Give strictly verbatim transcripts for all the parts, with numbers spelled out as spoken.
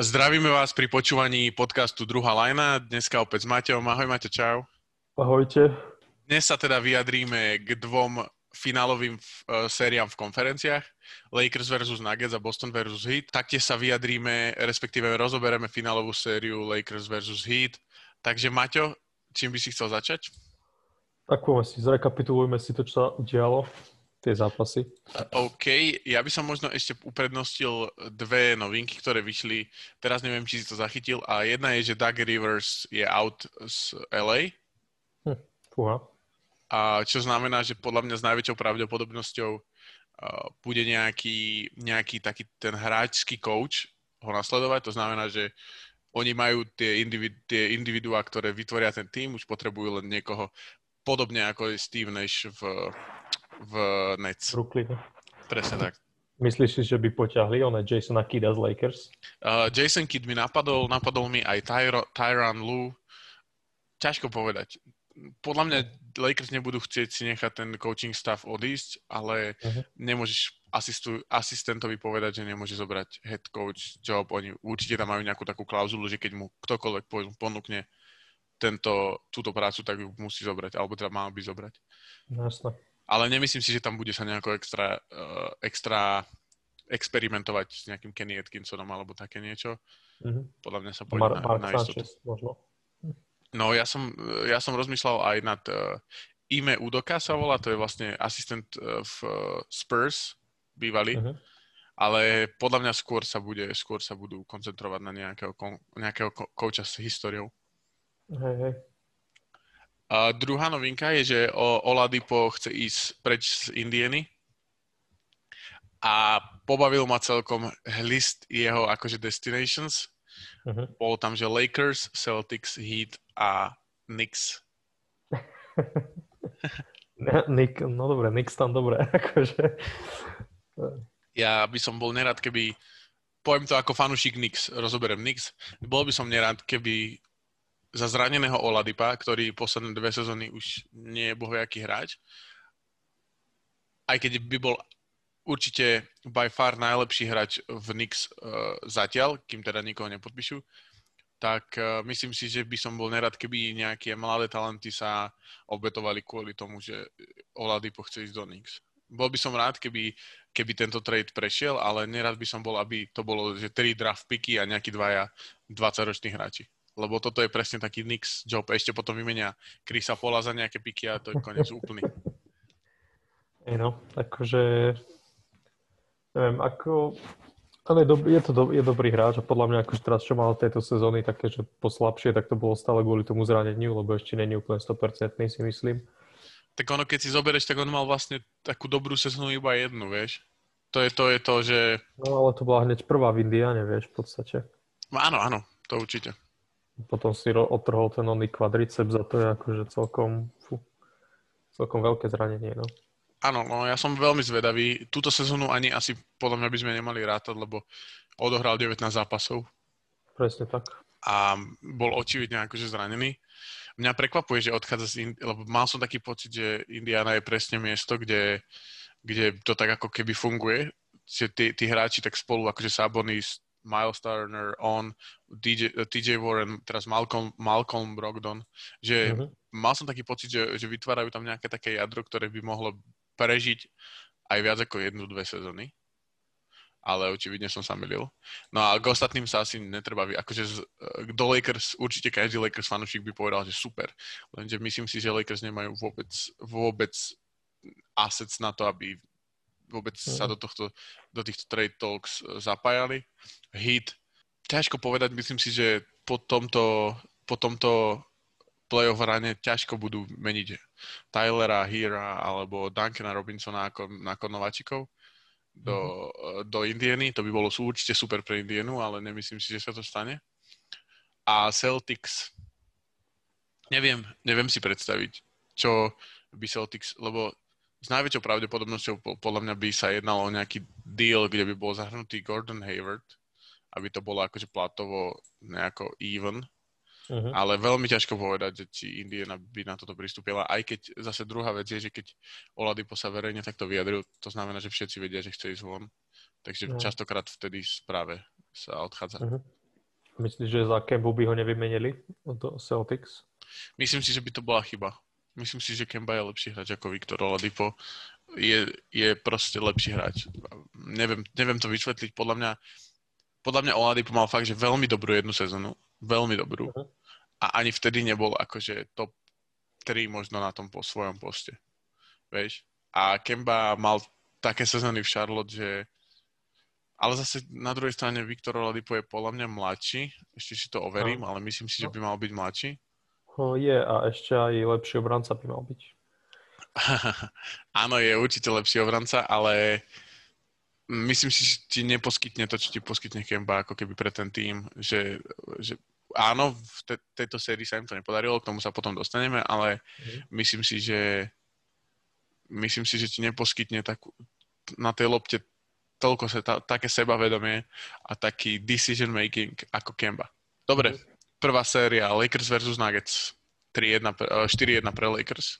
Zdravíme vás pri počúvaní podcastu Druhá lajna. Dneska opäť s Matejom. Ahoj Matej, čau. Ahojte. Dnes sa teda vyjadríme k dvom finálovým uh, sériám v konferenciách. Lakers versus Nuggets a Boston versus Heat. Taktiež sa vyjadríme, respektíve rozoberieme finálovú sériu Lakers versus Heat. Takže Maťo, čím by si chcel začať? Tak poďme si, zrekapitulujme si to, čo sa udialo. Tie zápasy. OK, ja by som možno ešte uprednostil dve novinky, ktoré vyšli. Teraz neviem, či si to zachytil. A jedna je, že Doug Rivers je out z el ej. Hm, fúha. A čo znamená, že podľa mňa s najväčšou pravdepodobnosťou uh, bude nejaký, nejaký taký ten hráčský coach ho nasledovať. To znamená, že oni majú tie, individu- tie individuá, ktoré vytvoria ten tým, už potrebujú len niekoho podobne ako je Steve Nash v... v Nets. Brooklyn. Presne tak. Myslíš si, že by poťahli ona Jasona Kidda z Lakers? Uh, Jason Kidd mi napadol, napadol mi aj Tyro, Tyronn Lue. Ťažko povedať. Podľa mňa Lakers nebudú chcieť si nechať ten coaching staff odísť, ale uh-huh. nemôžeš asistu, asistentovi povedať, že nemôže zobrať head coach job. Oni určite tam majú nejakú takú klauzulu, že keď mu ktokoľvek ponúkne tento, túto prácu, tak ju musí zobrať, alebo teda má by zobrať. Jasné. Ale nemyslím si, že tam bude sa nejako extra, uh, extra experimentovať s nejakým Kenny Atkinsonom alebo také niečo. Mm-hmm. Podľa mňa sa pôjde Mar- na, na istotu. Možno. No, ja som, ja som rozmýšľal aj nad uh, Ime Udoka sa volá, to je vlastne asistent uh, v uh, Spurs, bývalý. Mm-hmm. Ale podľa mňa skôr sa, bude, skôr sa budú koncentrovať na nejakého, nejakého kouča s históriou. Hej, hej. A druhá novinka je, že Oladipo chce ísť preč z Indiany a pobavil ma celkom list jeho akože destinations. Uh-huh. Bolo tam, že Lakers, Celtics, Heat a Knicks. Nick, no dobre, Knicks tam dobre. Akože. Ja by som bol nerad, keby, poviem to ako fanúšik Knicks, rozoberiem Knicks, bol by som nerad, keby za zraneného Oladipa, ktorý posledné dve sezóny už nie je bohojaký hráč. Aj keď by bol určite by far najlepší hráč v Knicks uh, zatiaľ, kým teda nikoho nepodpíšu, tak uh, myslím si, že by som bol nerad, keby nejaké mladé talenty sa obetovali kvôli tomu, že Oladipo chce ísť do Knicks. Bol by som rád, keby, keby tento trade prešiel, ale nerad by som bol, aby to bolo, že tri draft picky a nejakí dvaja dvadsaťroční hráči. Lebo toto je presne taký Knicks job. Ešte potom vymenia Krisa Paula za nejaké piky a to je koniec úplný. Hey no, akože neviem, ako ale je to do, je dobrý hráč a podľa mňa akože teraz, čo mal tejto sezóny také, že poslabšie, tak to bolo stále kvôli tomu zraneniu, lebo ešte nie je úplne sto percent si myslím. Tak ono, keď si zoberieš, tak on mal vlastne takú dobrú sezónu iba jednu, vieš. To je to, je to že... No, ale to bola hneď prvá v Indiane, vieš, v podstate. No, áno, áno, to určite. Potom si odtrhol ten oný kvadriceps a to je akože celkom, fú, celkom veľké zranenie, no. Áno, no ja som veľmi zvedavý. Túto sezónu ani asi podľa mňa by sme nemali rátať, lebo odohral devätnásť zápasov. Presne tak. A bol očividne akože zranený. Mňa prekvapuje, že odchádza z Indi- lebo mal som taký pocit, že Indiana je presne miesto, kde, kde to tak ako keby funguje. Tí, tí hráči tak spolu akože Sabonis, Myles Leonard, on, dý džej, tí džej Warren, teraz Malcolm, Malcolm Brogdon, že uh-huh. mal som taký pocit, že, že vytvárajú tam nejaké také jadro, ktoré by mohlo prežiť aj viac ako jednu, dve sezóny. Ale očividne som sa mylil. No a k ostatným sa asi netreba vy... Akože do Lakers, určite každý Lakers fanúšik by povedal, že super. Lenže myslím si, že Lakers nemajú vôbec, vôbec assets na to, aby vôbec sa do, tohto, do týchto trade talks zapájali. Heat, ťažko povedať, myslím si, že po tomto, po tomto playoff rane ťažko budú meniť Tylera, Hera alebo Duncana Robinsona ako, ako nováčikov do, mm-hmm. do Indiany. To by bolo určite super pre Indianu, ale nemyslím si, že sa to stane. A Celtics, neviem, neviem si predstaviť, čo by Celtics, lebo s najväčšou pravdepodobnosťou podľa mňa by sa jednalo o nejaký deal, kde by bol zahrnutý Gordon Hayward, aby to bolo akože platovo nejako even. Uh-huh. Ale veľmi ťažko povedať, že či Indiana by na toto pristúpila. Aj keď zase druhá vec je, že keď Oladipo sa verejne takto vyjadril, to znamená, že všetci vedia, že chce ísť von. Takže uh-huh. častokrát vtedy práve sa odchádza. Uh-huh. Myslíš, že za Kembu by ho nevymenili do Celtics? Myslím si, že by to bola chyba. Myslím si, že Kemba je lepší hráč ako Viktor Oladipo. Je, je proste lepší hráč. Neviem, neviem to vysvetliť. Podľa mňa, podľa mňa Oladipo mal fakt, že veľmi dobrú jednu sezonu. Veľmi dobrú. Uh-huh. A ani vtedy nebol akože top tri možno na tom po svojom poste. Vieš? A Kemba mal také sezóny v Charlotte, že... Ale zase na druhej strane Viktor Oladipo je podľa mňa mladší. Ešte si to overím, ale myslím si, že by mal byť mladší. No je a ešte aj lepší obranca by mal byť. Áno, je určite lepší obranca, ale myslím si, že ti neposkytne to, čo ti poskytne Kemba ako keby pre ten tým, že, že áno, v te, tejto sérii sa im to nepodarilo, k tomu sa potom dostaneme, ale mhm. myslím si, že myslím si, že ti neposkytne takú, na tej lopte toľko sa ta, také sebavedomie a taký decision making ako Kemba. Dobre. Prvá séria Lakers versus Nuggets. tri jedna, štyri jedna pre Lakers.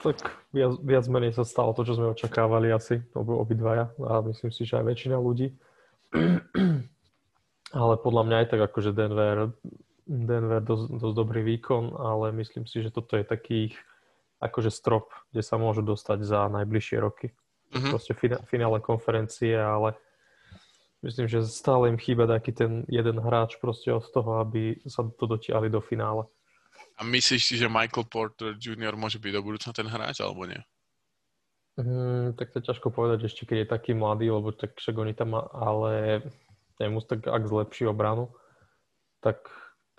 Tak viac, viac menej sa stalo to, čo sme očakávali asi, obidvaja, a myslím si, že aj väčšina ľudí. Ale podľa mňa aj tak akože Denver, Denver dosť, dosť dobrý výkon, ale myslím si, že toto je taký akože strop, kde sa môžu dostať za najbližšie roky. Mm-hmm. Proste finále konferencie, ale myslím, že stále im chýba taký ten jeden hráč proste od toho, aby sa to dotiahli do finále. A myslíš si, že Michael Porter junior môže byť do budúcna ten hráč, alebo nie? Mm, tak to je ťažko povedať ešte, keď je taký mladý, lebo tak však oni tam má, ale neviem, tak ak zlepší obranu, tak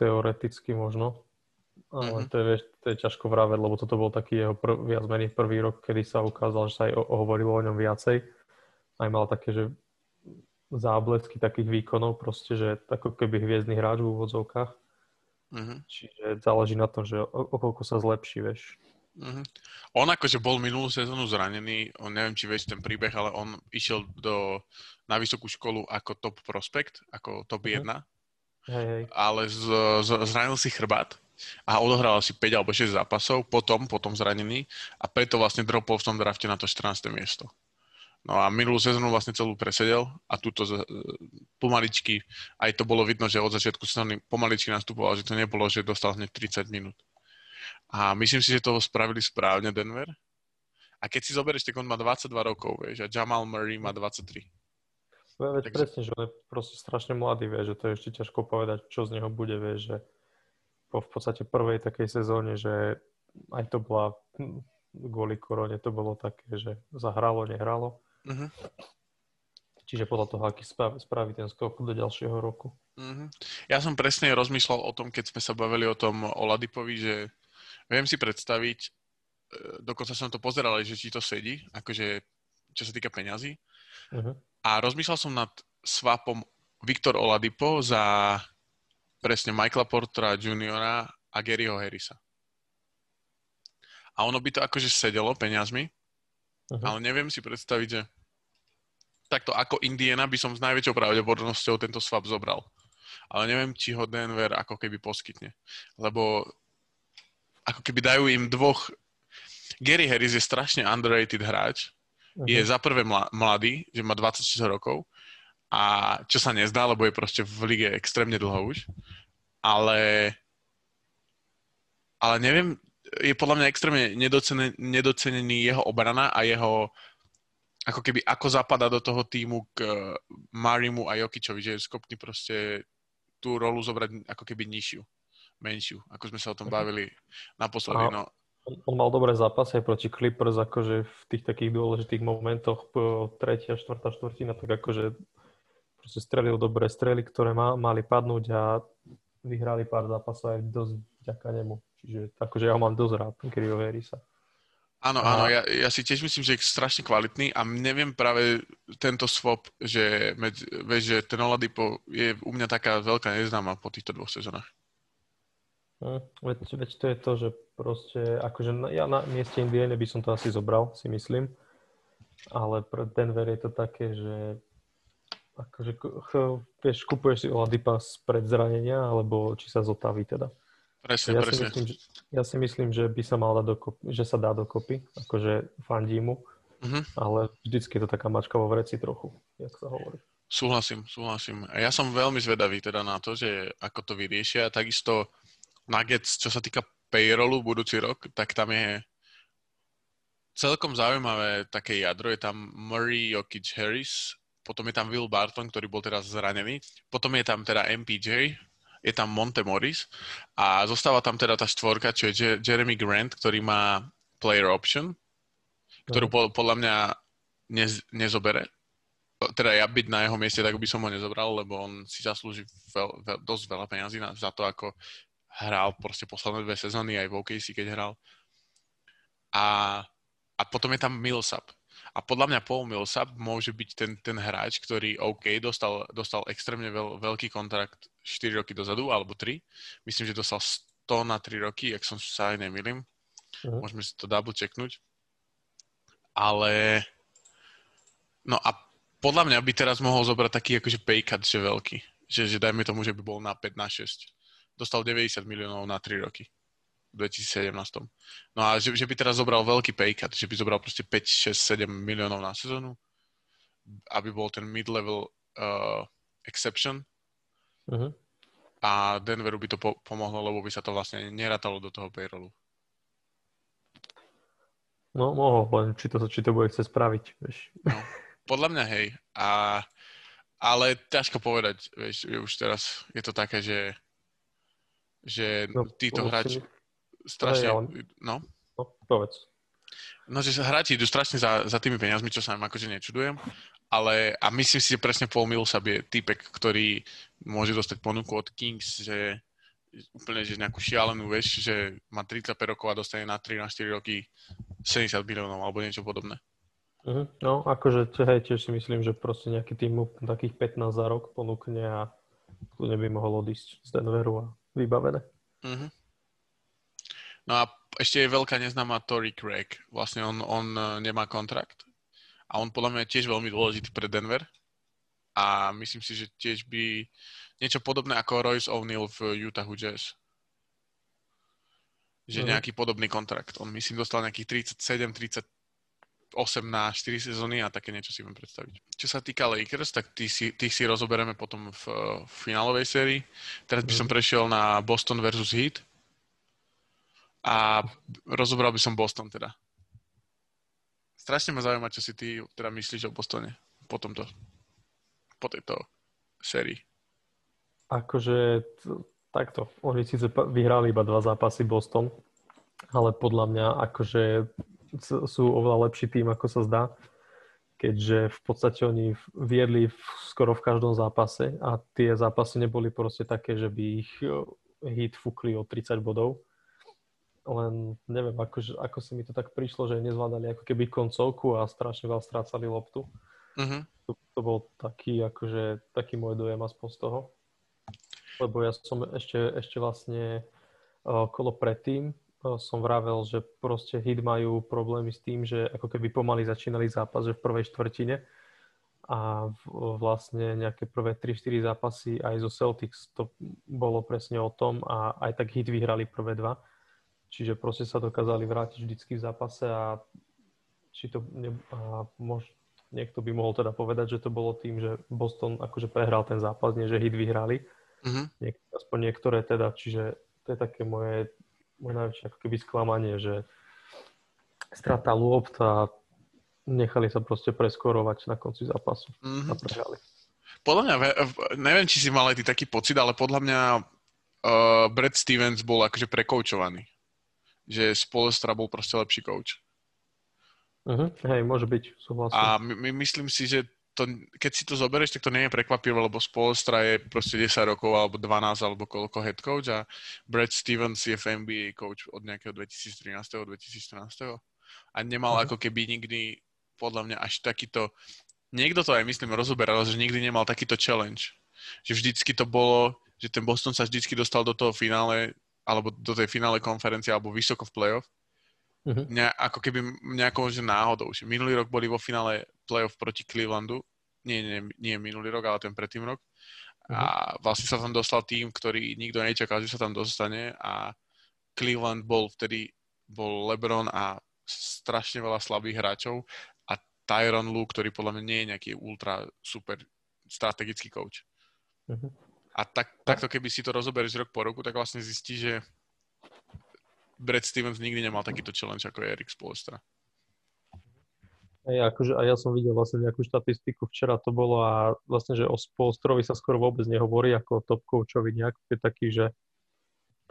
teoreticky možno. Ale mm-hmm. to, je, vieš, to je ťažko vraveť, lebo toto bol taký jeho prv, viac menej prvý rok, kedy sa ukázal, že sa aj o, hovorilo o ňom viacej. Aj mal také, že záblesky takých výkonov, proste, že ako keby hviezdny hráč v úvodzovkách. Uh-huh. Čiže záleží na tom, že o, o koľko sa zlepší, vieš. Uh-huh. On akože bol minulú sezónu zranený, on neviem, či vieš ten príbeh, ale on išiel do, na vysokú školu ako top prospekt, ako top jedna, uh-huh. hej, hej. ale z, z, zranil si chrbát a odohral asi päť alebo šesť zápasov, potom, potom zranený a preto vlastne dropol v tom drafte na to štrnáste miesto. No a minulú sezónu vlastne celú presedel a túto pomaličky, aj to bolo vidno, že od začiatku sezóny pomaličky nastupoval, že to nebolo, že dostal hneď tridsať minút. A myslím si, že toho spravili správne Denver. A keď si zoberieš, tak on má dvadsaťdva rokov, vieš, a Jamal Murray má dvadsaťtri. Veď tak... presne, že on je proste strašne mladý, vieš, že to je ešte ťažko povedať, čo z neho bude, vieš, že po v podstate prvej takej sezóne, že aj to bola kvôli korone, to bolo také, že zahralo, nehralo. Uh-huh. Čiže podľa toho, aký spraví, spraví ten skok do ďalšieho roku. Uh-huh. Ja som presne rozmýšľal o tom, keď sme sa bavili o tom Oladipovi, že viem si predstaviť, dokonca som to pozeral, že či to sedí, akože čo sa týka peňazí. Uh-huh. A rozmýšľal som nad swapom Viktor Oladipo za presne Michaela Portera juniora a Garyho Harrisa. A ono by to akože sedelo peňazmi, uh-huh. ale neviem si predstaviť, že takto ako Indiana by som s najväčšou pravdepodobnosťou tento swap zobral. Ale neviem, či ho Denver ako keby poskytne. Lebo ako keby dajú im dvoch... Gary Harris je strašne underrated hráč. Uh-huh. Je za prvé mladý, že má dvadsaťšesť rokov. A čo sa nezdá, lebo je proste v lige extrémne dlho už. Ale... Ale neviem... Je podľa mňa extrémne nedocenený, nedocenený jeho obrana a jeho ako keby, ako zapadá do toho týmu k Marimu a Jokičovi, že je schopný proste tú rolu zobrať ako keby nižšiu, menšiu, ako sme sa o tom bavili naposledy. No. On mal dobré zápasy aj proti Clippers, akože v tých takých dôležitých momentoch tretia, štvrtá, štvrtina, tak akože proste strelil dobré strely, ktoré ma, mali padnúť a vyhrali pár zápasov aj dosť vďaka nemu. Čiže akože ja ho mám dosť rád, Garyho Harrisa. Áno, áno, ja, ja si tiež myslím, že je strašne kvalitný a neviem práve tento swap, že, med, že ten Oladipo je u mňa taká veľká neznáma po týchto dvoch sezónach. Hm, veď, veď to je to, že proste, akože na, ja na mieste Indiany by som to asi zobral, si myslím, ale pre Denver je to také, že akože, vieš, kupuješ si Oladipa spred zranenia, alebo či sa zotaví teda. Presne, ja, si myslím, že, ja si myslím, že by sa mal dať dokopy, že sa dá dokopy, akože fandí mu, uh-huh. ale vždycky je to taká mačka vo vreci trochu, jak sa hovorí. Súhlasím, súhlasím. A ja som veľmi zvedavý teda na to, že ako to vyriešia. Takisto Nuggets, čo sa týka payrollu budúci rok, tak tam je celkom zaujímavé také jadro. Je tam Murray, Jokic, Harris. Potom je tam Will Barton, ktorý bol teraz zranený. Potom je tam teda em pé jé. Je tam Monte Morris. A zostáva tam teda tá štvorka, čo je Jerami Grant, ktorý má player option, ktorú podľa mňa nez, nezobere. Teda ja byť na jeho mieste, tak by som ho nezobral, lebo on si zaslúži veľ, veľ, dosť veľa peňazí za to, ako hral proste posledné dve sezóny aj v ó ká cé, keď hral. A, a potom je tam Millsap. A podľa mňa Paul Millsap môže byť ten, ten hráč, ktorý OK, dostal, dostal extrémne veľ, veľký kontrakt štyri roky dozadu, alebo tri. Myslím, že dostal sto na tri roky, ak som sa aj nemýlim. Mhm. Môžeme si to double checknúť. Ale no a podľa mňa by teraz mohol zobrať taký akože pay cut, že veľký. Že, že dajme tomu, že by bol na päť, na šesť. Dostal deväťdesiat miliónov na tri roky v dvetisícsedemnásť. No a že, že by teraz zobral veľký pay cut, že by zobral proste päť, šesť, sedem miliónov na sezónu, aby bol ten mid-level uh, exception. Uh-huh. A Denveru by to po- pomohlo, lebo by sa to vlastne nerátalo do toho payrollu. No, mohol, len či to, či to bude chcieť spraviť, vieš. No, podľa mňa, hej. A, ale ťažko povedať, vieš, už teraz je to také, že, že no, títo hráči strašne... Ja no? no, povedz. No, že hráči idú strašne za, za tými peniazmi, čo sa im akože nečudujem, ale a myslím si, že presne Paul Millsap je týpek, ktorý môže dostať ponuku od Kings, že úplne, že nejakú šialenú, vieš, že má tridsaťpäť rokov a dostane na tri, na štyri roky sedemdesiat miliónov alebo niečo podobné. Uh-huh. No, akože hej, tiež si myslím, že proste nejaký tým takých pätnásť za rok ponúkne a kľudne by mohol odísť z Denveru a vybavené. Uh-huh. No a ešte je veľká neznáma Torrey Craig. Vlastne on, on nemá kontrakt a on podľa mňa je tiež veľmi dôležitý pre Denver a myslím si, že tiež by niečo podobné ako Royce O'Neal v Utahu Jazz. Že mm. nejaký podobný kontrakt. On myslím dostal nejakých tridsaťsedem, tridsaťosem na štyri sezóny a také niečo si viem predstaviť. Čo sa týka Lakers, tak tých si, tých si rozoberieme potom v, v finálovej sérii. Teraz by som prešiel na Boston versus Heat a rozobral by som Boston teda. Strašne ma zaujíma, čo si ty teda myslíš o Bostone po tomto, po tejto sérii. Akože t- takto, oni síce vyhrali iba dva zápasy Boston, ale podľa mňa akože c- sú oveľa lepší tým, ako sa zdá, keďže v podstate oni viedli v- skoro v každom zápase a tie zápasy neboli proste také, že by ich Heat fúkli o tridsať bodov. Len neviem, akože, ako si mi to tak prišlo, že nezvládali ako keby koncovku a strašne veľa strácali loptu. Uh-huh. To, to bol taký, akože, taký môj dojem aspoň z toho. Lebo ja som ešte, ešte vlastne uh, kolo predtým uh, som vravel, že proste Heat majú problémy s tým, že ako keby pomaly začínali zápas, že v prvej štvrtine a v, vlastne nejaké prvé tri štyri zápasy aj zo Celtics to bolo presne o tom a aj tak Heat vyhrali prvé dva. Čiže proste sa dokázali vrátiť vždycky v zápase a, či to ne, a mož, niekto by mohol teda povedať, že to bolo tým, že Boston akože prehral ten zápas, nie že Heat vyhrali. Uh-huh. Niek- aspoň niektoré teda, čiže to je také moje, moje najväčšie ako keby sklamanie, že strata lôpt a nechali sa proste preskorovať na konci zápasu. Uh-huh. A prehrali. Podľa mňa, neviem, či si mal aj ty taký pocit, ale podľa mňa uh, Brad Stevens bol akože prekoučovaný. Že Spoelstra bol proste lepší coach. Uh-huh. Hej, môže byť, súhlasím. A my, my myslím si, že to, keď si to zoberieš, tak to nie je prekvapivé, lebo Spoelstra je proste desať rokov, alebo dvanásť, alebo koľko head coach a Brad Stevens je v en bí ej coach od nejakého dvetisíctrinásť, dvetisícštrnásť a nemal uh-huh. ako keby nikdy, podľa mňa, až takýto, niekto to aj myslím rozoberal, že nikdy nemal takýto challenge. Že vždycky to bolo, že ten Boston sa vždycky dostal do toho finále, alebo do tej finále konferencie, alebo vysoko v play-off. Uh-huh. Ne, ako keby nejakou že náhodou. Že minulý rok boli vo finále play-off proti Clevelandu. Nie, nie, nie minulý rok, ale ten predtým rok. Uh-huh. A vlastne sa tam dostal tým, ktorý nikto nečakal, že sa tam dostane. A Cleveland bol vtedy, bol LeBron a strašne veľa slabých hráčov. A Tyronn Lue, ktorý podľa mňa nie je nejaký ultra super strategický coach. Uh-huh. A tak, takto, keby si to rozoberieš rok po roku, tak vlastne zistí, že Brad Stevens nikdy nemal takýto challenge, ako je Erik Spoelstra. Hey, akože, a ja som videl vlastne nejakú štatistiku, včera to bolo a vlastne, že o Spoelstrovi sa skoro vôbec nehovorí ako o top coachovi nejak, je taký, že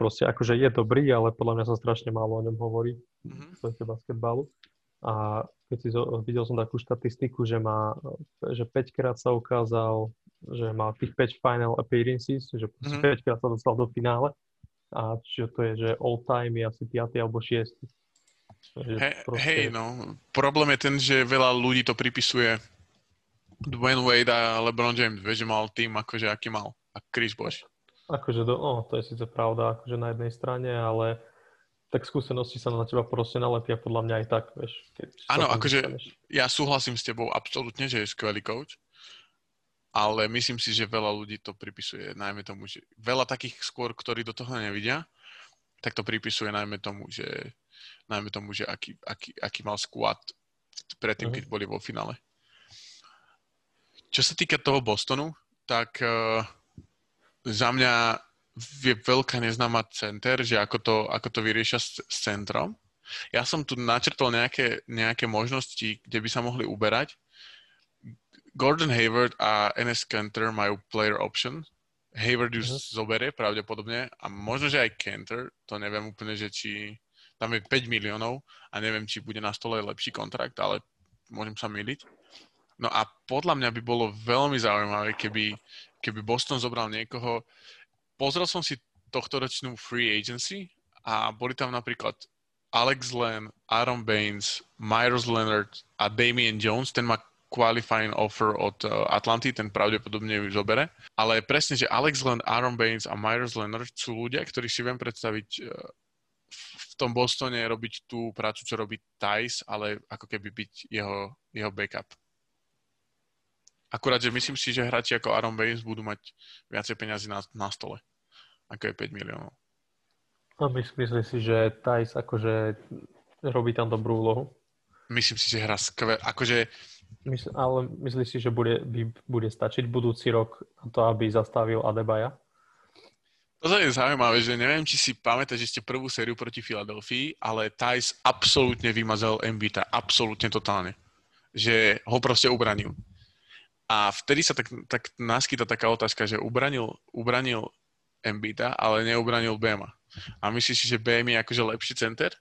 proste akože je dobrý, ale podľa mňa sa strašne málo o ňom hovorí mm-hmm. v svete basketbalu. A keď si zo, videl som takú štatistiku, že má, že päťkrát sa ukázal, že má tých päť final appearances, že mm-hmm. päťkrát sa dostal do finále a čo to je, že all time je asi piaty alebo šiesty. Hej, proste... hey, no. Problém je ten, že veľa ľudí to pripisuje Dwayne Wade a LeBron James. Vieš, že mal tým, akože aký mal. A Chris Bosh. Akože, do, no, to je síce pravda, akože na jednej strane, ale tak skúsenosti sa na teba proste nalepia podľa mňa aj tak, vieš. Áno, akože ja súhlasím s tebou absolútne, že je skvelý coach, ale myslím si, že veľa ľudí to pripisuje, najmä tomu, že veľa takých skôr, ktorí do toho nevidia, tak to pripisuje najmä tomu, že najmä tomu, že aký, aký, aký mal squad predtým, keď boli vo finále. Čo sa týka toho Bostonu, tak uh, za mňa je veľká neznáma center, že ako to, ako to vyriešia s, s centrom. Ja som tu načrtol nejaké, nejaké možnosti, kde by sa mohli uberať. Gordon Hayward a en es Kanter majú player option. Hayward ju uh-huh. zoberie pravdepodobne a možno, že aj Kanter, to neviem úplne, že či... Tam je päť miliónov a neviem, či bude na stole lepší kontrakt, ale môžem sa myliť. No a podľa mňa by bolo veľmi zaujímavé, keby, keby Boston zobral niekoho. Pozrel som si tohtoročnú free agency a boli tam napríklad Alex Len, Aron Baynes, Myles Leonard a Damian Jones. Ten má qualifying offer od Atlanty, ten pravdepodobne ju zobere. Ale presne, že Alex Len, Aron Baynes a Myles Leonard sú ľudia, ktorých si viem predstaviť v tom Bostone robiť tú prácu, čo robí Theis, ale ako keby byť jeho, jeho backup. Akurát, že myslím si, že hráči ako Aron Baynes budú mať viacej peniazy na, na stole, ako je päť miliónov. A my myslím si, že Theis akože robí tam dobrú úlohu? Myslím si, že hra skvelé. Akože... Mysl, ale myslím si, že bude, by, bude stačiť budúci rok na to, aby zastavil Adebaya? To je zaujímavé, že neviem, či si pamätáte, že ste prvú sériu proti Filadelfii, ale Theis absolútne vymazal Embiida, absolútne totálne. Že ho proste ubranil. A vtedy sa tak, tak naskyta taká otázka, že ubranil, ubranil Embiida, ale neubranil Bama. A myslíš si, že Bam je akože lepší center?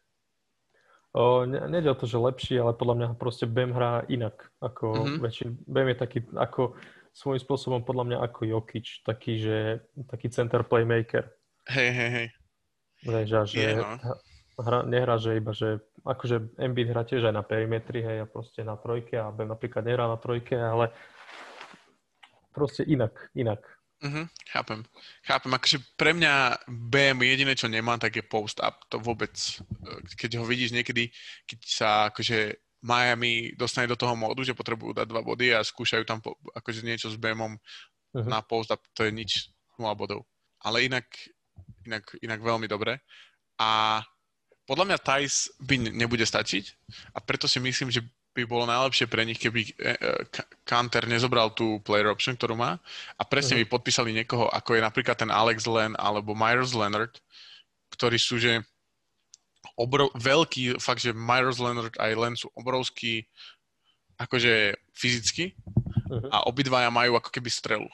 O, ne, nejde o to, že lepší, ale podľa mňa proste Bam hrá inak. Ako mm-hmm. väčšin, Bam je taký ako... svojím spôsobom podľa mňa ako Jokic, taký, že, taký center playmaker. Hej, hej, hej. Že, že yeah, no. hra, nehrá, že iba, že akože Embiid hrá tiež aj na perimetri, hej, a proste na trojke, a Bam napríklad nehrá na trojke, ale proste inak, inak. Mhm, chápem, chápem. Akože pre mňa Bam jediné, čo nemá, tak je post-up. To vôbec, keď ho vidíš niekedy, keď sa akože Miami dostane do toho módu, že potrebujú dať dva body a skúšajú tam po, akože niečo s Bamom uh-huh. na post a to je nič, nula bodov. Ale inak, inak, inak veľmi dobre. A podľa mňa Theis by nebude stačiť a preto si myslím, že by bolo najlepšie pre nich, keby Kanter nezobral tú player option, ktorú má a presne uh-huh. by podpísali niekoho, ako je napríklad ten Alex Len alebo Myles Leonard, ktorí sú, že Obrov, veľký, fakt, že Myles Leonard aj Len sú obrovský akože fyzicky uh-huh. a obidvaja majú ako keby strelu.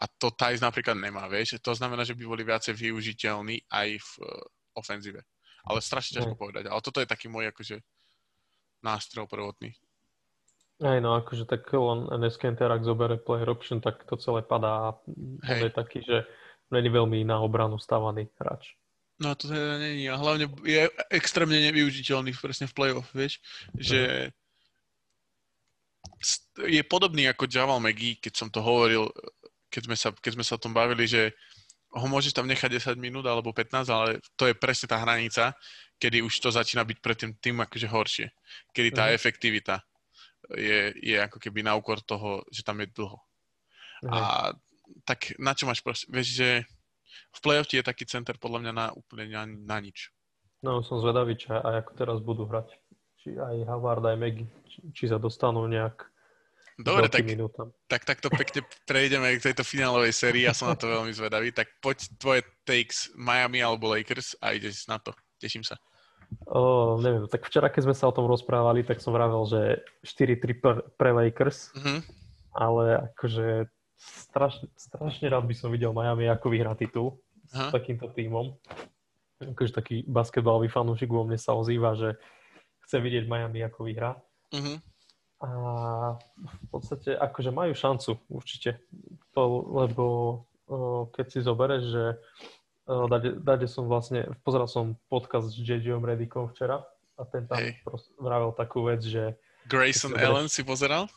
A to Theis napríklad nemá, vieš. To znamená, že by boli viacej využiteľní aj v uh, ofenzíve. Ale strašne ťažko uh-huh. povedať. Ale toto je taký môj akože nástrel prvotný. Hej, no akože tak on en es Kanter, ak zoberie player option, tak to celé padá a hey. On je taký, že není veľmi na obranu stávaný hráč. No to teda není a hlavne je extrémne nevyužiteľný presne v play-off, vieš, že je podobný ako Jamal McGee, keď som to hovoril, keď sme sa, keď sme sa o tom bavili, že ho môžeš tam nechať desať minút alebo pätnásť, ale to je presne tá hranica, kedy už to začína byť pre tým tým akože horšie, kedy tá uh-huh. efektivita je, je ako keby na úkor toho, že tam je dlho. Uh-huh. A tak na čo máš proste, vieš, že v play-off je taký center podľa mňa na úplne na, na nič. No, som zvedavý, či aj ako teraz budú hrať. Či aj Havard, aj Maggie, či, či sa dostanú nejak Dobre, tak, tak takto pekne prejdeme k tejto finálovej sérii. Ja som na to veľmi zvedavý. Tak poď tvoje takes Miami alebo Lakers a ideš na to. Teším sa. Oh, neviem, tak včera, keď sme sa o tom rozprávali, tak som vravel, že štyri tri pre, pre Lakers, mm-hmm. ale akože strašne, strašne rád by som videl Miami, ako vyhrá titul Aha. s takýmto tímom. Akože taký basketbalový fanúšik vo mne sa ozýva, že chce vidieť Miami, ako vyhrá. Mm-hmm. A v podstate akože majú šancu určite, to, lebo o, keď si zoberieš, že Dade, dade som vlastne, pozeral som podcast s J J-om Redikom včera a ten tam hey. prost, vravel takú vec, že... Grayson Allen si pozeral?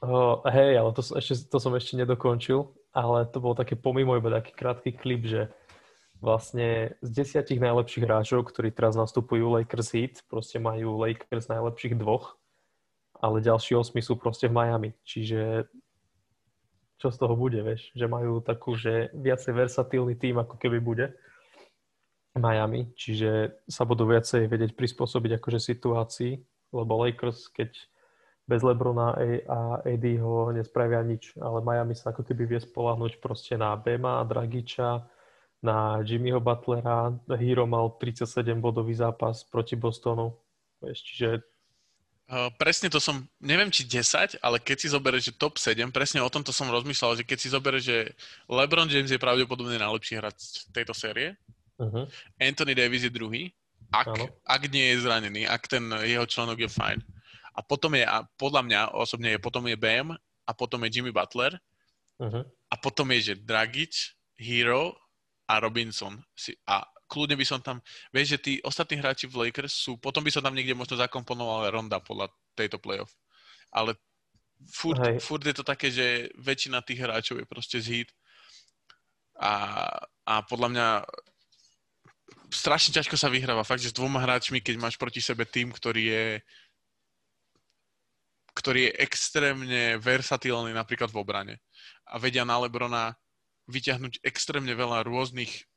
Uh, hej, ale to som, ešte, to som ešte nedokončil, ale to bolo také pomimo iba taký krátky klip, že vlastne z desiatich najlepších hráčov, ktorí teraz nastupujú Lakers Heat, proste majú Lakers najlepších dvoch, ale ďalší osmi sú proste v Miami, čiže... čo z toho bude, vieš, že majú takú, že viacej versatílny tým, ako keby bude Miami, čiže sa budú viacej vedieť prispôsobiť akože situácii, lebo Lakers, keď bez LeBrona a Eddie ho nespravia nič, ale Miami sa ako keby vie spoľahnúť proste na Bama, Dragiča, na Jimmyho Butlera, Hero mal tridsaťsedem bodový zápas proti Bostonu, vieš, čiže Uh, presne to som, neviem či desať, ale keď si zoberieš, že top sedem, presne o tomto som rozmýšľal, že keď si zoberieš, že LeBron James je pravdepodobne najlepší hráč tejto série, uh-huh. Anthony Davis je druhý, ak, ak nie je zranený, ak ten jeho členok je fajn. A potom je, a podľa mňa osobne je, potom je Bam, a potom je Jimmy Butler, uh-huh. a potom je, že Dragic, Hero a Robinson. A kľudne by som tam, vieš, že tí ostatní hráči v Lakers sú, potom by som tam niekde možno zakomponoval Ronda podľa tejto playoff. Ale furt, furt je to také, že väčšina tých hráčov je proste z Heat. A, a podľa mňa strašne ťažko sa vyhráva. Fakt, že s dvoma hráčmi, keď máš proti sebe tým, ktorý je ktorý je extrémne versatílny napríklad v obrane. A vedia na LeBrona vyťahnuť extrémne veľa rôznych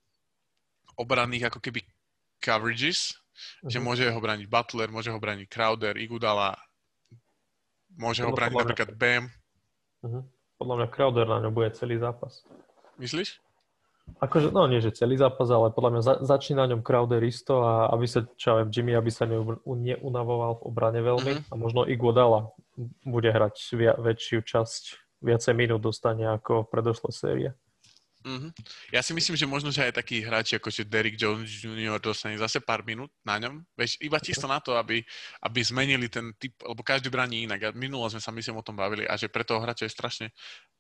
obranných ako keby coverages, uh-huh. že môže ho braniť Butler, môže ho braniť Crowder, Igoudala, môže ho braniť napríklad mňa... Bam. Uh-huh. Podľa mňa Crowder na ňo bude celý zápas. Myslíš? Akože, no nie, že celý zápas, ale podľa mňa za- začína na ňom Crowder isto a aby sa, čo viem, Jimmy, aby sa neub- neunavoval v obrane veľmi uh-huh. a možno Igoudala bude hrať via- väčšiu časť, viacej minút dostane ako predošlé série. Mm-hmm. Ja si myslím, že možno, že aj takí hráči ako Derrick Jones junior dostane zase pár minút na ňom. Vieš, iba čisto na to, aby, aby zmenili ten typ, lebo každý braní inak. A minulo sme sa myslím o tom bavili a že pre toho hráča je strašne,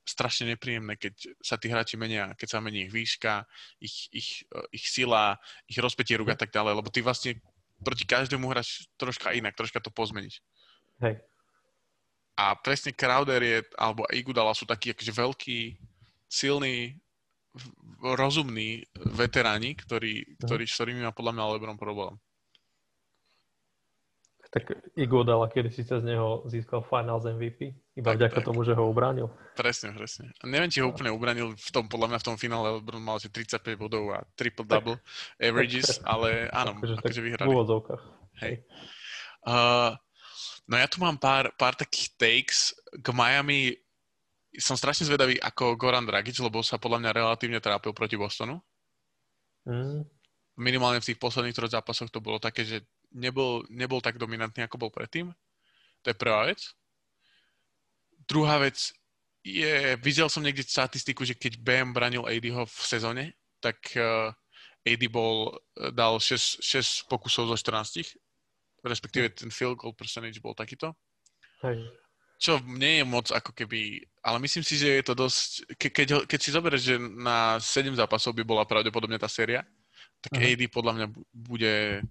strašne nepríjemné, keď sa tí hráči menia, keď sa mení ich výška, ich, ich, ich sila, ich rozpätie rúk a tak ďalej, lebo ty vlastne proti každému hráš troška inak, troška to pozmeníš. Hej. A presne Crowder je, alebo Igoudala sú takí akože veľkí, silní, rozumní veteráni, ktorí, ktorí, s ktorými má podľa mňa LeBron problém. Tak Igoudala, kedy si sa z neho získal Finals em ví pí, iba tak, vďaka tak. tomu, že ho ubránil. Presne, presne. A neviem, či ho úplne ubránil v tom, podľa mňa v tom finále LeBron mal si tridsaťpäť bodov a triple-double averages, ale áno, akože, akože vyhrali. V úvodzovkách. Hej. Uh, no ja tu mám pár, pár takých takes k Miami. Som strašne zvedavý ako Goran Dragic, lebo sa podľa mňa relatívne trápil proti Bostonu. Mm. Minimálne v tých posledných troch zápasoch to bolo také, že nebol, nebol tak dominantný, ako bol predtým. To je prvá vec. Druhá vec je, videl som niekde statistiku, že keď bé em branil á dého v sezóne, tak á dé bol, dal šesť, šesť pokusov zo štrnásť, respektíve ten field goal percentage bol takýto. Hej. Čo nie je moc ako keby, ale myslím si, že je to dosť, ke, keď, ho, keď si zoberieš, že na sedem zápasov by bola pravdepodobne tá séria, tak uh-huh. á dé podľa mňa bude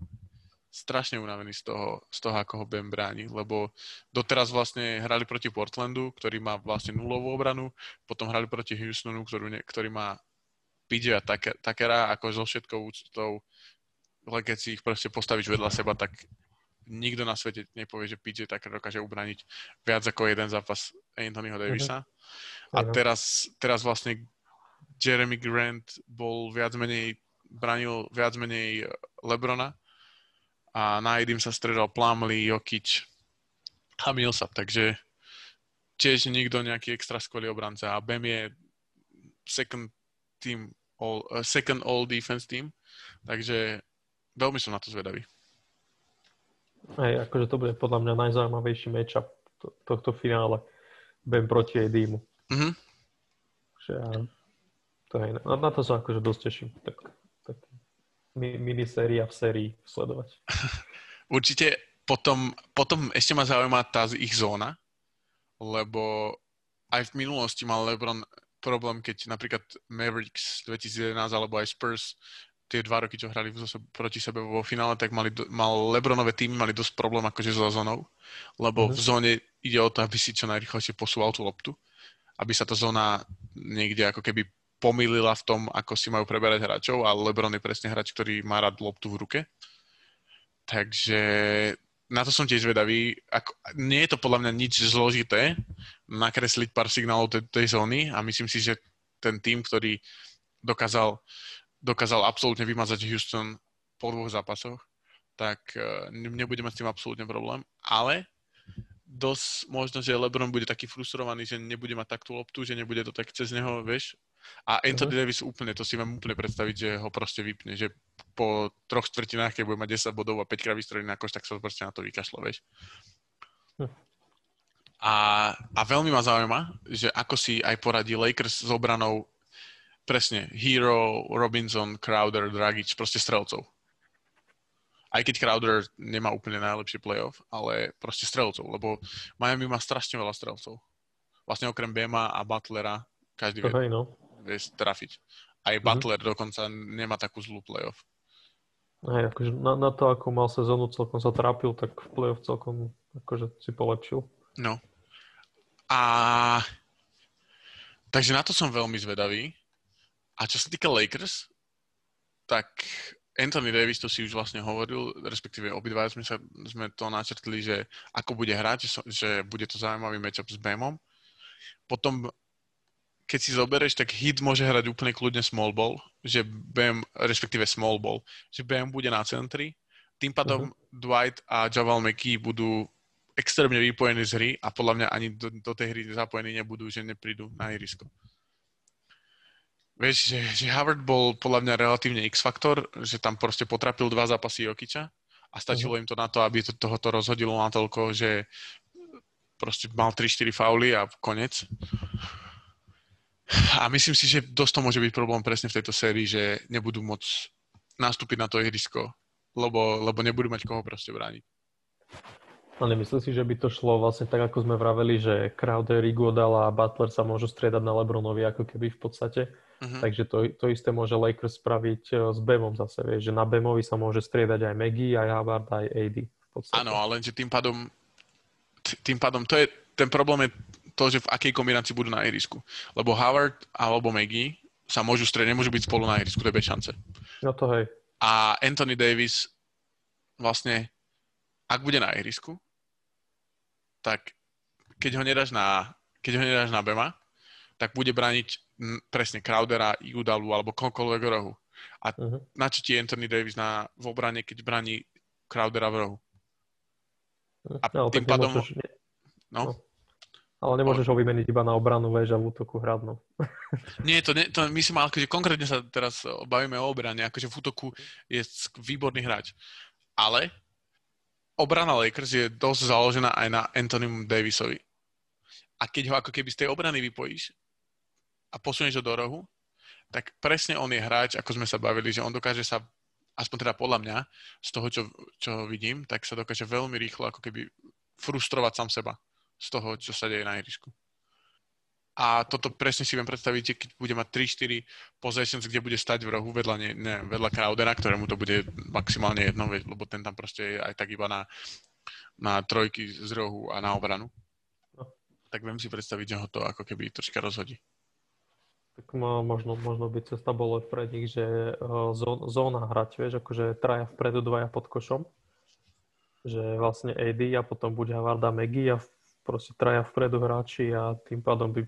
strašne unavený z toho, z toho ako ho bé em bráni, lebo doteraz vlastne hrali proti Portlandu, ktorý má vlastne nulovú obranu, potom hrali proti Houstonu, ktorú ne, ktorý má pé jé a Takera, ako so všetkou úctou, ale keď si ich proste postavíš vedľa seba, tak nikto na svete nepovie, že pé jé tak dokáže ubraniť viac ako jeden zápas Anthonyho Davisa. Uh-huh. A teraz, teraz vlastne Jerami Grant bol viac menej, branil viac menej LeBrona a na á dé sa stredal Plumlee, Jokic a Millsap, takže tiež nikto nejaký extra skvelý obranca. A Bam je second team all, uh, second all defense team, takže veľmi som na to zvedavý. Hej, akože to bude podľa mňa najzaujímavejší matchup to, tohto finále. Bam proti Adimu. Mm-hmm. Ja, to je, na, na to sa akože dosť teším. Tak, tak miniséria v sérii sledovať. Určite potom, potom ešte ma zaujíma tá ich zóna, lebo aj v minulosti mal LeBron problém, keď napríklad Mavericks dvetisíc jedenásť alebo aj Spurs tie dva roky, čo hrali proti sebe vo finále, tak mali, mal LeBronové týmy mali dosť problém akože so zónou, lebo mm-hmm. v zóne ide o to, aby si čo najrýchlejšie posúval tú loptu, aby sa tá zóna niekde ako keby pomýlila v tom, ako si majú preberať hráčov, a LeBron je presne hráč, ktorý má rád loptu v ruke. Takže na to som tiež vedavý. Ako, nie je to podľa mňa nič zložité nakresliť pár signálov tej, tej zóny, a myslím si, že ten tým, ktorý dokázal dokázal absolútne vymazať Houston po dvoch zápasoch, tak nebudeme s tým absolútne problém. Ale dosť možno, že LeBron bude taký frustrovaný, že nebude mať takú loptu, že nebude to tak cez neho, vieš. A Anthony uh-huh. Davis úplne, to si viem úplne predstaviť, že ho proste vypne, že po troch štvrtinách, keď bude mať desať bodov a päť krát vystrelí na koš, tak sa proste na to vykašlo, vieš. Uh-huh. A, a veľmi ma zaujíma, že ako si aj poradí Lakers s obranou. Presne, Hero, Robinson, Crowder, Dragic, proste strelcov. Aj keď Crowder nemá úplne najlepšie playoff, ale proste strelcov, lebo Miami má strašne veľa strelcov. Vlastne okrem Bama a Butlera každý vie, okay, no. vie trafiť. Aj Butler mm-hmm. dokonca nemá takú zlú playoff. Aj, akože na, na to, ako mal sezónu, celkom sa trápil, tak v playoff celkom akože si polepšil. No. A... Takže na to som veľmi zvedavý. A čo sa týka Lakers, tak Anthony Davis, to si už vlastne hovoril, respektíve obidva sme, sa, sme to načrtli, že ako bude hrať, že, so, že bude to zaujímavý matchup s Bamom. Potom, keď si zoberieš, tak Heat môže hrať úplne kľudne small ball, že Bam, respektíve small ball, že Bam bude na centri, tým pádom uh-huh. Dwight a Javal McKee budú extrémne vypojení z hry a podľa mňa ani do, do tej hry zapojení nebudú, že neprídu na ihrisko. Vieš, že, že Howard bol podľa mňa relatívne X-faktor, že tam proste potrapil dva zápasy Jokiča a stačilo uh-huh. im to na to, aby to, toho to rozhodilo natoľko, že proste mal tri štyri fauly a konec. A myslím si, že dosť to môže byť problém presne v tejto sérii, že nebudú môcť nastúpiť na to ihrisko, lebo, lebo nebudú mať koho proste brániť. A nemyslím si, že by to šlo vlastne tak, ako sme vraveli, že Crowder, Igoudala a Butler sa môžu striedať na LeBronovi ako keby v podstate. Uh-huh. Takže to, to isté môže Lakers spraviť s Bamom zase, vieš, že na Bamovi sa môže striedať aj Maggie, aj Howard, aj á dé v podstate. Áno, ale že tým pádom, tým pádom to je, ten problém je to, že v akej kombinácii budú na ihrisku. Lebo Howard alebo Maggie sa môžu striedať, nemôžu byť spolu na ihrisku, to je bez šance. No to hej. A Anthony Davis vlastne, ak bude na ihrisku, tak keď ho nedáš na, keď ho nedáš na Bama, tak bude brániť presne Crowdera, Igoudalu alebo koľkoľvek rohu. A uh-huh. na čo ti Anthony Davis na, v obrane, keď bráni Crowdera v rohu? A no, tým pádom... Nemôžeš, ne... no? No. Ale nemôžeš ho vymeniť iba na obranu, vieš, a v útoku hradnú. Nie, to, nie, to myslím, ale akože konkrétne sa teraz bavíme o obrane, akože v útoku je výborný hráč. Ale obrana Lakers je dosť založená aj na Anthonym Davisovi. A keď ho ako keby z tej obrany vypojíš a posunieš ho do rohu, tak presne on je hráč, ako sme sa bavili, že on dokáže sa, aspoň teda podľa mňa, z toho, čo, čo vidím, tak sa dokáže veľmi rýchlo ako keby frustrovať sám seba z toho, čo sa deje na ihrisku. A toto presne si viem predstaviť, keď bude mať tri štyri possessions, kde bude stať v rohu vedľa, ne, ne, vedľa Crowdera, ktorému to bude maximálne jedno, lebo ten tam proste je aj tak iba na, na trojky z rohu a na obranu. No. Tak viem si predstaviť, že ho to ako keby troška rozhodí. Tak možno, možno by cesta bolo pre nich, že zó, zóna hrať, vieš, akože traja vpredu, dvaja pod košom. Že vlastne á dé a potom bude Havarda, Maggie a proste traja vpredu hráči a tým pádom by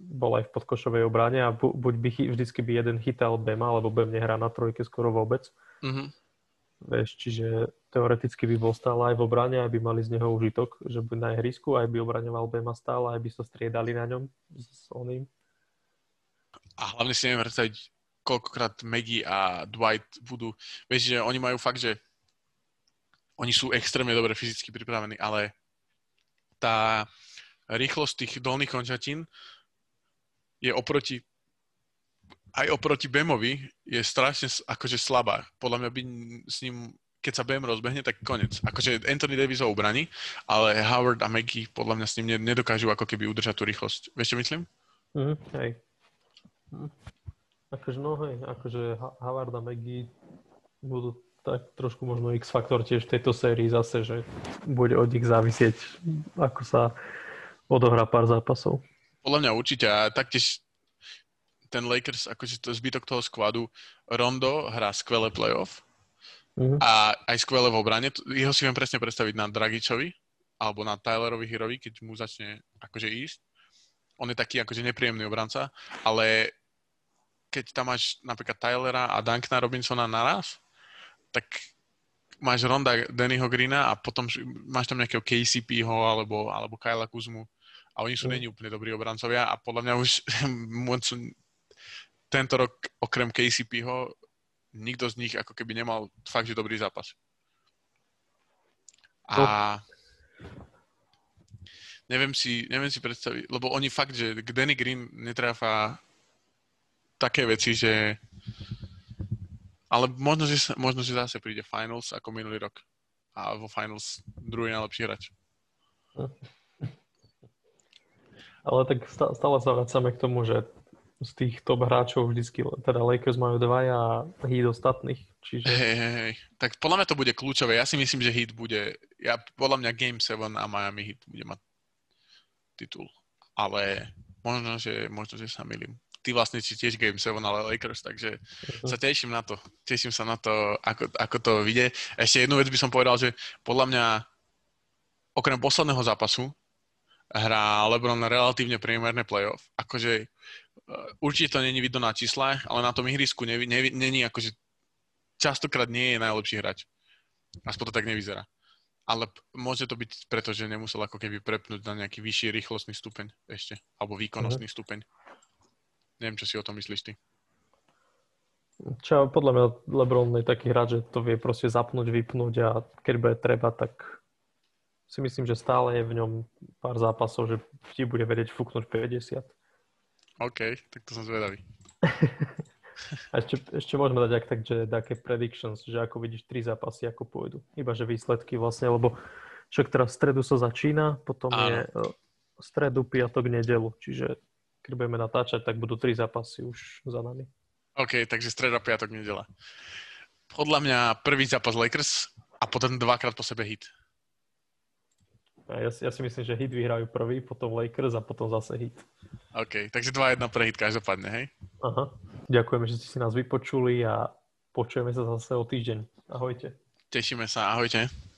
bol aj v podkošovej obrane a bu- buď by chy- vždycky by jeden chytal Bama, alebo Bam nehrá na trojke skoro vôbec. Mm-hmm. A Vieš, čiže teoreticky by bol stále aj v obrane, aj by mali z neho užitok, že by na ihrisku, aj by obraňoval Bema stále, aj by sa so striedali na ňom s oným. A hlavne si neviem predstaviť, koľkokrát Maggie a Dwight budú, vieš, že oni majú fakt, že oni sú extrémne dobre fyzicky pripravení, ale tá rýchlosť tých dolných končatín je oproti aj oproti Bemovi je strašne akože slabá. Podľa mňa by s ním, keď sa Bam rozbehne, tak konec. Akože Anthony Davis ho ubraní, ale Howard a Maggie podľa mňa s ním nedokážu ako keby udržať tú rýchlosť. Vieš, čo myslím? Mhm, hej. Hm. Akože no hej, akože Howard a Maggie budú tak trošku možno X-faktor tiež v tejto sérii zase, že bude od nich závisieť, ako sa odohrá pár zápasov. Podľa mňa určite a taktiež ten Lakers, akože to zbytok toho skladu, Rondo hrá skvelé playoff mm-hmm. a aj skvelé v obrane. Jeho si viem presne predstaviť na Dragičovi alebo na Tylerovi Herovi, keď mu začne akože ísť. On je taký akože nepríjemný obranca, ale keď tam máš napríklad Tylera a Duncana Robinsona naraz, tak máš Ronda Dannyho Greena a potom máš tam nejakého ká cé pého alebo, alebo Kyla Kuzmu a oni sú mm. není úplne dobrí obrancovia a podľa mňa už tento rok, okrem ká cé pého, nikto z nich ako keby nemal fakt, že dobrý zápas. A neviem si, neviem si predstaviť, lebo oni fakt, že Danny Green netráfa také veci, že... Ale možno, že, možno, že zase príde finals ako minulý rok. A vo finals druhý najlepší hráč. Ale tak stále sa vracame k tomu, že z tých top hráčov vždycky, teda Lakers majú dvaja a Heat ostatných, čiže... Hej, hej, hej. Tak podľa mňa to bude kľúčové. Ja si myslím, že Heat bude... Ja, podľa mňa Game sedem a Miami Heat bude mať titul. Ale možno, že, možno, že sa milím. Ty vlastne si tiež Game sedem, ale Lakers, takže uh-huh. sa teším na to. Teším sa na to, ako, ako to vyjde. Ešte jednu vec by som povedal, že podľa mňa okrem posledného zápasu hrá LeBron relatívne priemerné playoff. Akože určite to není vidno na číslach, ale na tom ihrisku nevi, nevi, není akože častokrát nie je najlepší hráč. Aspoň to tak nevyzerá. Ale môže to byť preto, že nemusel ako keby prepnúť na nejaký vyšší rýchlostný stupeň ešte. Alebo výkonnostný mhm. stupeň. Neviem, čo si o tom myslíš ty. Čo, podľa mňa LeBron je taký hráč, že to vie proste zapnúť, vypnúť a keď bude treba, tak si myslím, že stále je v ňom pár zápasov, že ti bude vedieť fúknuť päťdesiat. OK, tak to som zvedavý. A ešte, ešte môžeme dať ak tak, že také predictions, že ako vidíš tri zápasy, ako pôjdu. Iba, že výsledky vlastne, lebo však teraz v stredu sa začína, potom áno. je v stredu, piatok, nedelu. Čiže keď budeme natáčať, tak budú tri zápasy už za nami. OK, takže streda, piatok, nedela. Podľa mňa prvý zápas Lakers a potom dvakrát po sebe Heat. Ja si, ja si myslím, že Heat vyhrajú prvý, potom Lakers a potom zase Heat. OK, takže dva jedna pre Heat každopádne, hej? Aha. Ďakujeme, že ste si nás vypočuli a počujeme sa zase o týždeň. Ahojte. Tešíme sa, ahojte.